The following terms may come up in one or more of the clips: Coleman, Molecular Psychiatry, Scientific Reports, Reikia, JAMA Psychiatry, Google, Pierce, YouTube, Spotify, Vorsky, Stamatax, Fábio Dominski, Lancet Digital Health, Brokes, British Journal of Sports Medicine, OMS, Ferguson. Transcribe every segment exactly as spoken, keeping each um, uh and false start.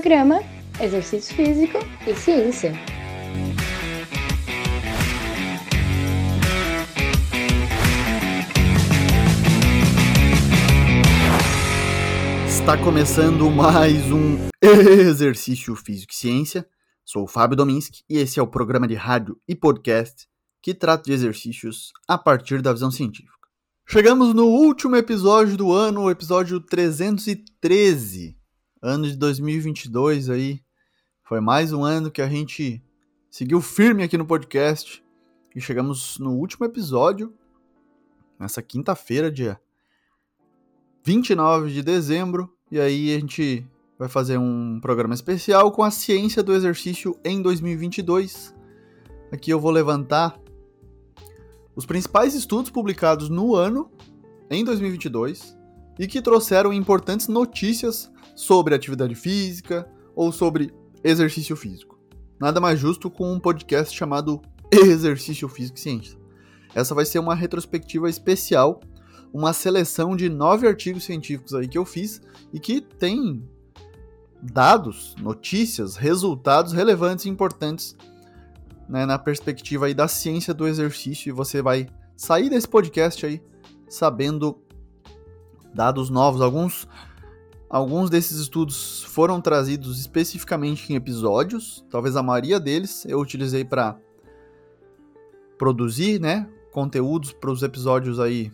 Programa, exercício físico e ciência. Está começando mais um Exercício Físico e Ciência. Sou o Fábio Dominski e esse é o programa de rádio e podcast que trata de exercícios a partir da visão científica. Chegamos no último episódio do ano, o episódio trezentos e treze, ano de dois mil e vinte e dois aí. Foi mais um ano que a gente seguiu firme aqui no podcast e chegamos no último episódio, nessa quinta-feira, dia vinte e nove de dezembro, e aí a gente vai fazer um programa especial com a ciência do exercício em dois mil e vinte e dois. Aqui eu vou levantar os principais estudos publicados no ano, em dois mil e vinte e dois, e que trouxeram importantes notícias sobre atividade física ou sobre exercício físico. Nada mais justo com um podcast chamado Exercício Físico e Ciência. Essa vai ser uma retrospectiva especial, uma seleção de nove artigos científicos aí que eu fiz e que tem dados, notícias, resultados relevantes e importantes, né, na perspectiva aí da ciência do exercício, e você vai sair desse podcast aí sabendo dados novos. Alguns, alguns desses estudos foram trazidos especificamente em episódios, talvez a maioria deles eu utilizei para produzir, né, conteúdos para os episódios aí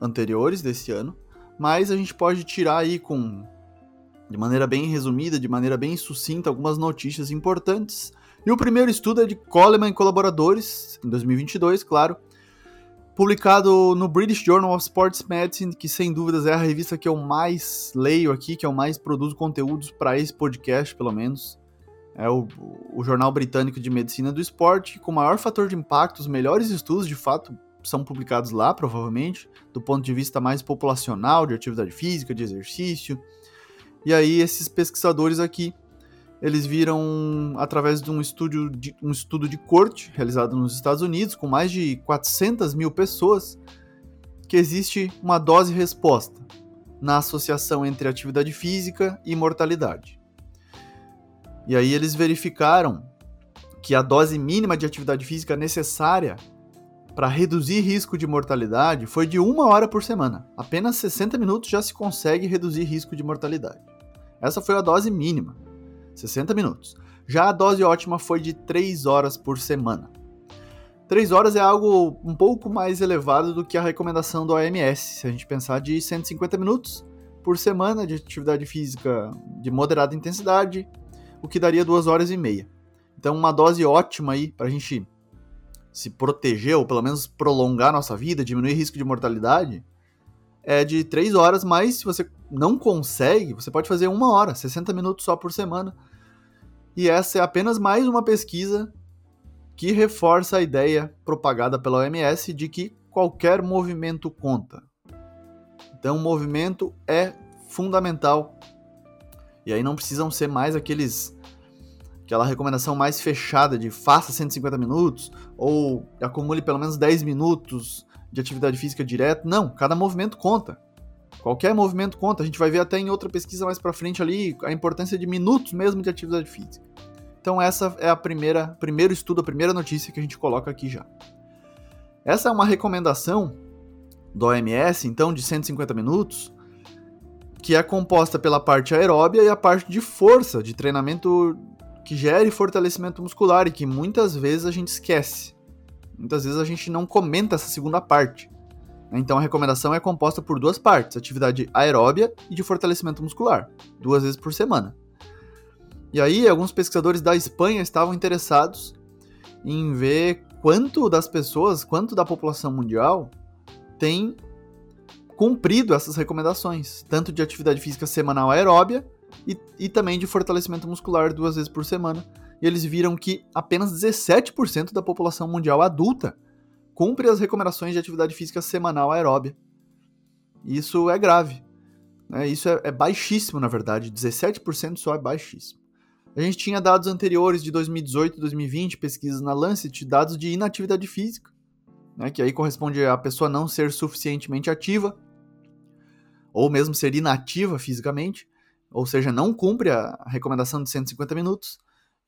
anteriores desse ano, mas a gente pode tirar aí com, de maneira bem resumida, de maneira bem sucinta, algumas notícias importantes. E o primeiro estudo é de Coleman e colaboradores, em dois mil e vinte e dois, claro, publicado no British Journal of Sports Medicine, que sem dúvidas é a revista que eu mais leio aqui, que eu mais produzo conteúdos para esse podcast, pelo menos. É o, o Jornal Britânico de Medicina do Esporte, com maior fator de impacto, os melhores estudos, de fato, são publicados lá, provavelmente, do ponto de vista mais populacional, de atividade física, de exercício. E aí, esses pesquisadores aqui, eles viram, através de um, estudo de um estudo de corte, realizado nos Estados Unidos, com mais de quatrocentas mil pessoas, que existe uma dose-resposta na associação entre atividade física e mortalidade. E aí, eles verificaram que a dose mínima de atividade física necessária para reduzir risco de mortalidade foi de uma hora por semana. Apenas sessenta minutos já se consegue reduzir risco de mortalidade. Essa foi a dose mínima, sessenta minutos. Já a dose ótima foi de três horas por semana. três horas é algo um pouco mais elevado do que a recomendação do O M S, se a gente pensar de cento e cinquenta minutos por semana de atividade física de moderada intensidade, o que daria duas horas e meia. Então uma dose ótima aí para a gente se proteger, ou pelo menos prolongar nossa vida, diminuir risco de mortalidade, é de três horas, mas se você não consegue, você pode fazer uma hora, sessenta minutos só por semana. E essa é apenas mais uma pesquisa que reforça a ideia propagada pela O M S de que qualquer movimento conta. Então, o movimento é fundamental. E aí não precisam ser mais aqueles... aquela recomendação mais fechada de faça cento e cinquenta minutos ou acumule pelo menos dez minutos de atividade física direto. Não, cada movimento conta. Qualquer movimento conta. A gente vai ver até em outra pesquisa mais para frente ali a importância de minutos mesmo de atividade física. Então essa é a primeira, primeiro estudo, a primeira notícia que a gente coloca aqui já. Essa é uma recomendação do O M S, então, de cento e cinquenta minutos, que é composta pela parte aeróbia e a parte de força, de treinamento que gere fortalecimento muscular e que muitas vezes a gente esquece. Muitas vezes a gente não comenta essa segunda parte. Então a recomendação é composta por duas partes, atividade aeróbia e de fortalecimento muscular, duas vezes por semana. E aí alguns pesquisadores da Espanha estavam interessados em ver quanto das pessoas, quanto da população mundial tem cumprido essas recomendações, tanto de atividade física semanal aeróbia, E, e também de fortalecimento muscular duas vezes por semana. E eles viram que apenas dezessete por cento da população mundial adulta cumpre as recomendações de atividade física semanal aeróbia. Isso é grave, né? Isso é, é baixíssimo, na verdade. dezessete por cento só é baixíssimo. A gente tinha dados anteriores de dois mil e dezoito, dois mil e vinte, pesquisas na Lancet, dados de inatividade física, né? Que aí corresponde a pessoa não ser suficientemente ativa, ou mesmo ser inativa fisicamente. ou seja, não cumpre a recomendação de cento e cinquenta minutos,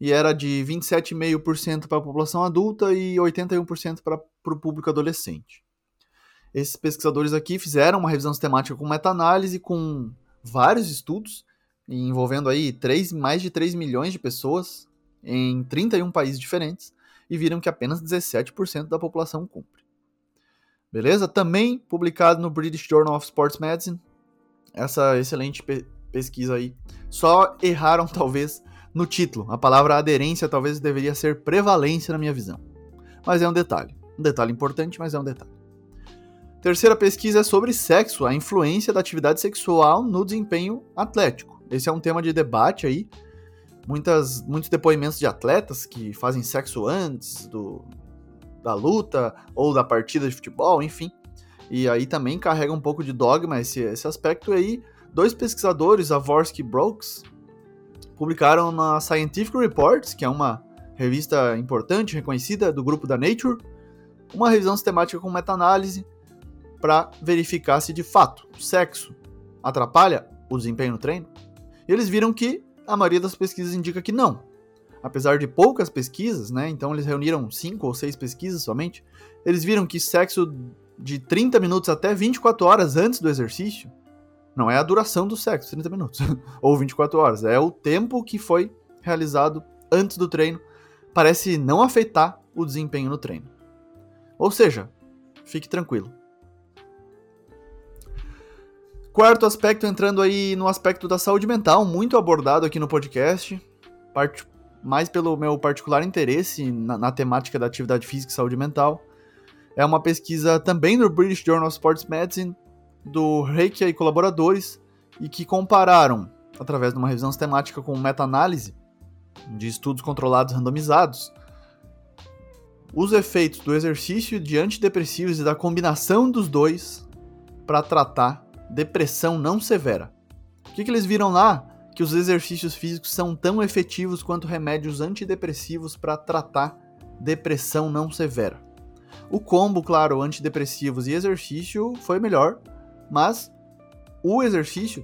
e era de vinte e sete vírgula cinco por cento para a população adulta e oitenta e um por cento para o público adolescente. Esses pesquisadores aqui fizeram uma revisão sistemática com meta-análise, com vários estudos, envolvendo aí três, mais de três milhões de pessoas em trinta e um países diferentes, e viram que apenas dezessete por cento da população cumpre. Beleza? Também publicado no British Journal of Sports Medicine, essa excelente pe- pesquisa aí. Só erraram, talvez, no título. A palavra aderência talvez deveria ser prevalência na minha visão. Mas é um detalhe. Um detalhe importante, mas é um detalhe. Terceira pesquisa é sobre sexo, a influência da atividade sexual no desempenho atlético. Esse é um tema de debate aí. Muitas, muitos depoimentos de atletas que fazem sexo antes do, da luta ou da partida de futebol, enfim. E aí também carrega um pouco de dogma esse, esse aspecto. E aí, dois pesquisadores, a Vorsky e Brokes, publicaram na Scientific Reports, que é uma revista importante, reconhecida, do grupo da Nature, uma revisão sistemática com meta-análise para verificar se, de fato, o sexo atrapalha o desempenho no treino. E eles viram que a maioria das pesquisas indica que não. Apesar de poucas pesquisas, né? Então eles reuniram cinco ou seis pesquisas somente. Eles viram que sexo de trinta minutos até vinte e quatro horas antes do exercício, não é a duração do sexo, trinta minutos, ou vinte e quatro horas, é o tempo que foi realizado antes do treino, parece não afetar o desempenho no treino. Ou seja, fique tranquilo. Quarto aspecto, entrando aí no aspecto da saúde mental, muito abordado aqui no podcast, part... mais pelo meu particular interesse na, na temática da atividade física e saúde mental. É uma pesquisa também do British Journal of Sports Medicine, do Reikia e colaboradores, e que compararam, através de uma revisão sistemática com meta-análise de estudos controlados randomizados, os efeitos do exercício de antidepressivos e da combinação dos dois para tratar depressão não severa. O que, que eles viram lá? Que os exercícios físicos são tão efetivos quanto remédios antidepressivos para tratar depressão não severa. O combo, claro, antidepressivos e exercício foi melhor, mas o exercício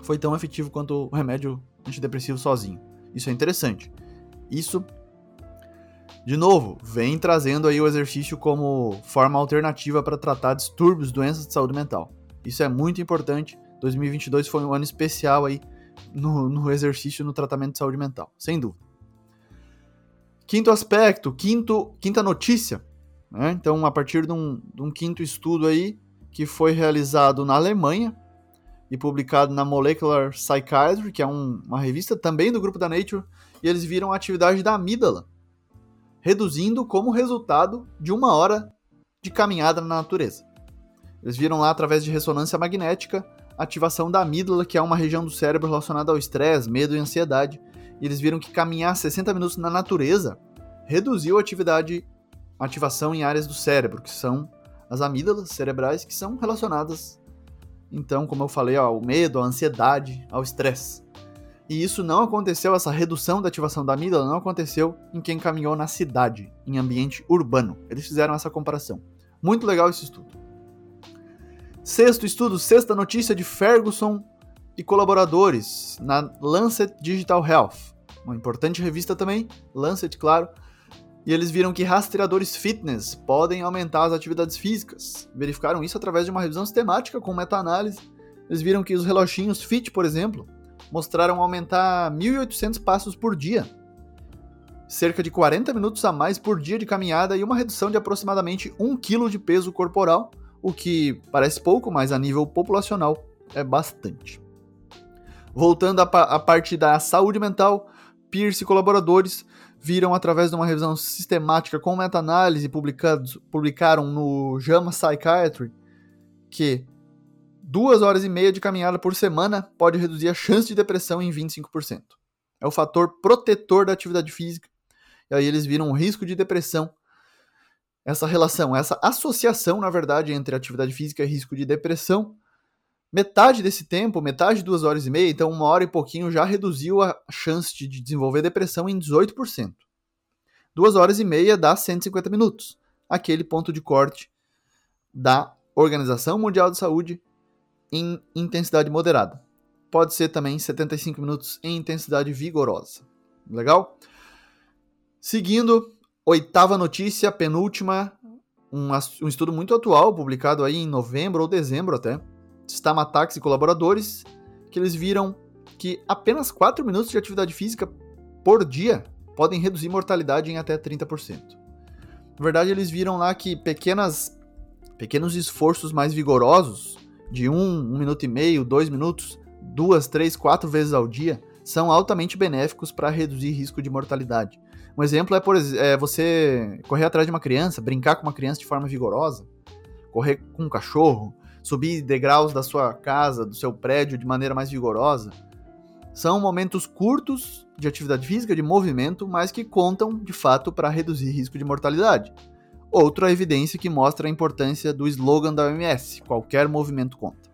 foi tão efetivo quanto o remédio antidepressivo sozinho. Isso é interessante. Isso, de novo, vem trazendo aí o exercício como forma alternativa para tratar distúrbios, doenças de saúde mental. Isso é muito importante. dois mil e vinte e dois foi um ano especial aí no, no exercício, no tratamento de saúde mental, sem dúvida. Quinto aspecto, quinto, quinta notícia, né? Então, a partir de um, de um quinto estudo aí, que foi realizado na Alemanha e publicado na Molecular Psychiatry, que é um, uma revista também do grupo da Nature, e eles viram a atividade da amígdala, reduzindo como resultado de uma hora de caminhada na natureza. Eles viram lá, através de ressonância magnética, a ativação da amígdala, que é uma região do cérebro relacionada ao estresse, medo e ansiedade. E eles viram que caminhar sessenta minutos na natureza reduziu a atividade, a ativação em áreas do cérebro, que são as amígdalas cerebrais, que são relacionadas, então, como eu falei, ó, ao medo, à ansiedade, ao estresse. E isso não aconteceu, essa redução da ativação da amígdala não aconteceu em quem caminhou na cidade, em ambiente urbano. Eles fizeram essa comparação. Muito legal esse estudo. Sexto estudo, sexta notícia, de Ferguson e colaboradores, na Lancet Digital Health, uma importante revista também, Lancet, claro, e eles viram que rastreadores fitness podem aumentar as atividades físicas. Verificaram isso através de uma revisão sistemática com meta-análise. Eles viram que os relóginhos Fit, por exemplo, mostraram aumentar mil e oitocentos passos por dia, cerca de quarenta minutos a mais por dia de caminhada e uma redução de aproximadamente um quilo de peso corporal, o que parece pouco, mas a nível populacional é bastante. Voltando à pa- parte da saúde mental, Pierce e colaboradores viram, através de uma revisão sistemática com meta-análise, publicaram no JAMA Psychiatry, que duas horas e meia de caminhada por semana pode reduzir a chance de depressão em vinte e cinco por cento. É o fator protetor da atividade física. E aí eles viram o risco de depressão. Essa relação, essa associação, na verdade, entre atividade física e risco de depressão, metade desse tempo, metade de duas horas e meia, então uma hora e pouquinho, já reduziu a chance de desenvolver depressão em dezoito por cento. Duas horas e meia dá cento e cinquenta minutos, aquele ponto de corte da Organização Mundial de Saúde em intensidade moderada. pode ser também setenta e cinco minutos em intensidade vigorosa. Legal? Seguindo, oitava notícia, penúltima, um, um estudo muito atual, publicado aí em novembro ou dezembro até, Stamatax e colaboradores, que eles viram que apenas quatro minutos de atividade física por dia podem reduzir mortalidade em até trinta por cento. Na verdade, eles viram lá que pequenas, pequenos esforços mais vigorosos, de um, um minuto e meio, dois minutos, duas, três, quatro vezes ao dia, são altamente benéficos para reduzir risco de mortalidade. Um exemplo é, por, é você correr atrás de uma criança, brincar com uma criança de forma vigorosa, correr com um cachorro, subir degraus da sua casa, do seu prédio de maneira mais vigorosa. São momentos curtos de atividade física, de movimento, mas que contam, de fato, para reduzir risco de mortalidade. Outra evidência que mostra a importância do slogan da O M S, qualquer movimento conta.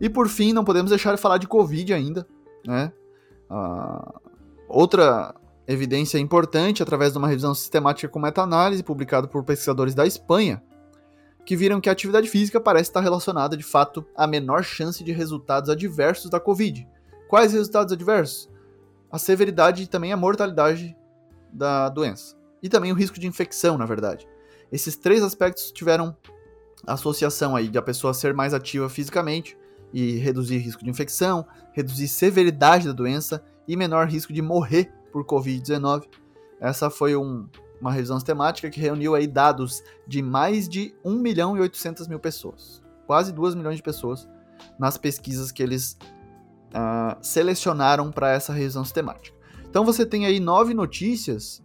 E por fim, não podemos deixar de falar de Covid ainda, né? Uh, outra evidência importante, através de uma revisão sistemática com meta-análise, publicada por pesquisadores da Espanha, que viram que a atividade física parece estar relacionada, de fato, à menor chance de resultados adversos da Covid. Quais resultados adversos? A severidade e também a mortalidade da doença. E também o risco de infecção, na verdade. Esses três aspectos tiveram associação aí de a pessoa ser mais ativa fisicamente e reduzir risco de infecção, reduzir severidade da doença e menor risco de morrer por covid dezenove. Essa foi um, uma revisão sistemática que reuniu aí dados de mais de um milhão e oitocentas mil pessoas. Quase dois milhões de pessoas nas pesquisas que eles Uh, selecionaram para essa revisão sistemática. Então você tem aí nove notícias,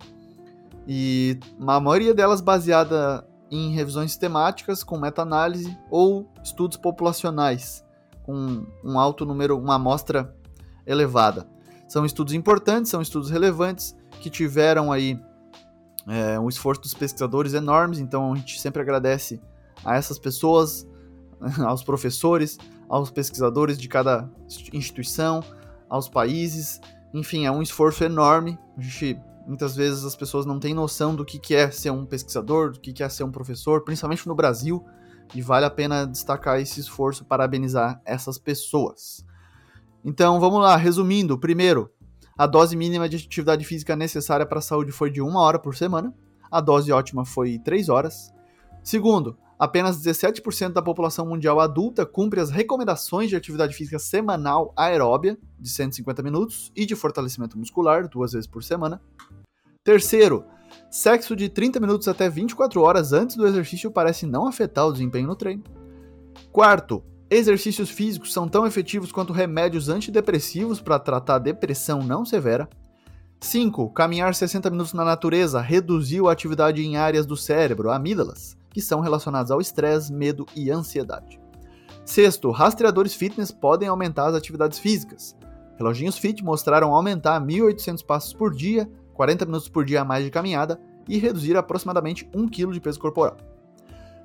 e a maioria delas baseada em revisões sistemáticas com meta-análise ou estudos populacionais, com um alto número, uma amostra elevada. São estudos importantes, são estudos relevantes, que tiveram aí é, um esforço dos pesquisadores enormes, então a gente sempre agradece a essas pessoas, aos professores, aos pesquisadores de cada instituição, aos países, enfim, é um esforço enorme. A gente, muitas vezes as pessoas não têm noção do que, que é ser um pesquisador, do que, que é ser um professor, principalmente no Brasil, e vale a pena destacar esse esforço, parabenizar essas pessoas. Então, vamos lá, resumindo. Primeiro, a dose mínima de atividade física necessária para a saúde foi de uma hora por semana, a dose ótima foi três horas. Segundo, apenas dezessete por cento da população mundial adulta cumpre as recomendações de atividade física semanal aeróbia, de cento e cinquenta minutos, e de fortalecimento muscular, duas vezes por semana. Terceiro, sexo de trinta minutos até vinte e quatro horas antes do exercício parece não afetar o desempenho no treino. Quarto, exercícios físicos são tão efetivos quanto remédios antidepressivos para tratar depressão não severa. Cinco, caminhar sessenta minutos na natureza reduziu a atividade em áreas do cérebro, amígdalas, que são relacionados ao estresse, medo e ansiedade. Sexto, rastreadores fitness podem aumentar as atividades físicas. Reloginhos fit mostraram aumentar mil e oitocentos passos por dia, quarenta minutos por dia a mais de caminhada e reduzir aproximadamente um quilo de peso corporal.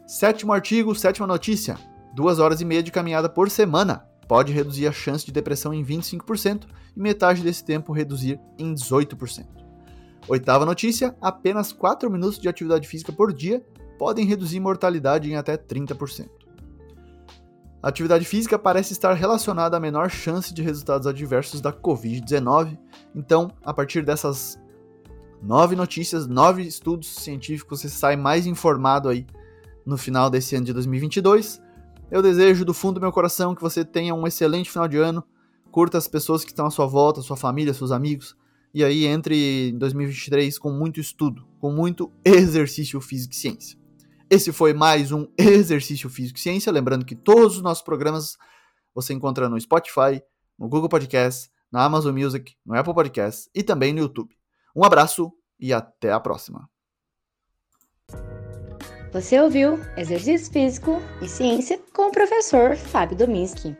Sétimo artigo, sétima notícia, duas horas e meia de caminhada por semana pode reduzir a chance de depressão em vinte e cinco por cento e metade desse tempo reduzir em dezoito por cento. Oitava notícia, apenas quatro minutos de atividade física por dia podem reduzir mortalidade em até trinta por cento. A atividade física parece estar relacionada à menor chance de resultados adversos da covid dezenove, então, a partir dessas nove notícias, nove estudos científicos, você sai mais informado aí no final desse ano de dois mil e vinte e dois. Eu desejo do fundo do meu coração que você tenha um excelente final de ano, curta as pessoas que estão à sua volta, sua família, seus amigos, e aí entre em dois mil e vinte e três com muito estudo, com muito exercício físico e ciência. Esse foi mais um Exercício Físico e Ciência, lembrando que todos os nossos programas você encontra no Spotify, no Google Podcast, na Amazon Music, no Apple Podcast e também no YouTube. Um abraço e até a próxima. Você ouviu Exercício Físico e Ciência com o professor Fábio Dominski.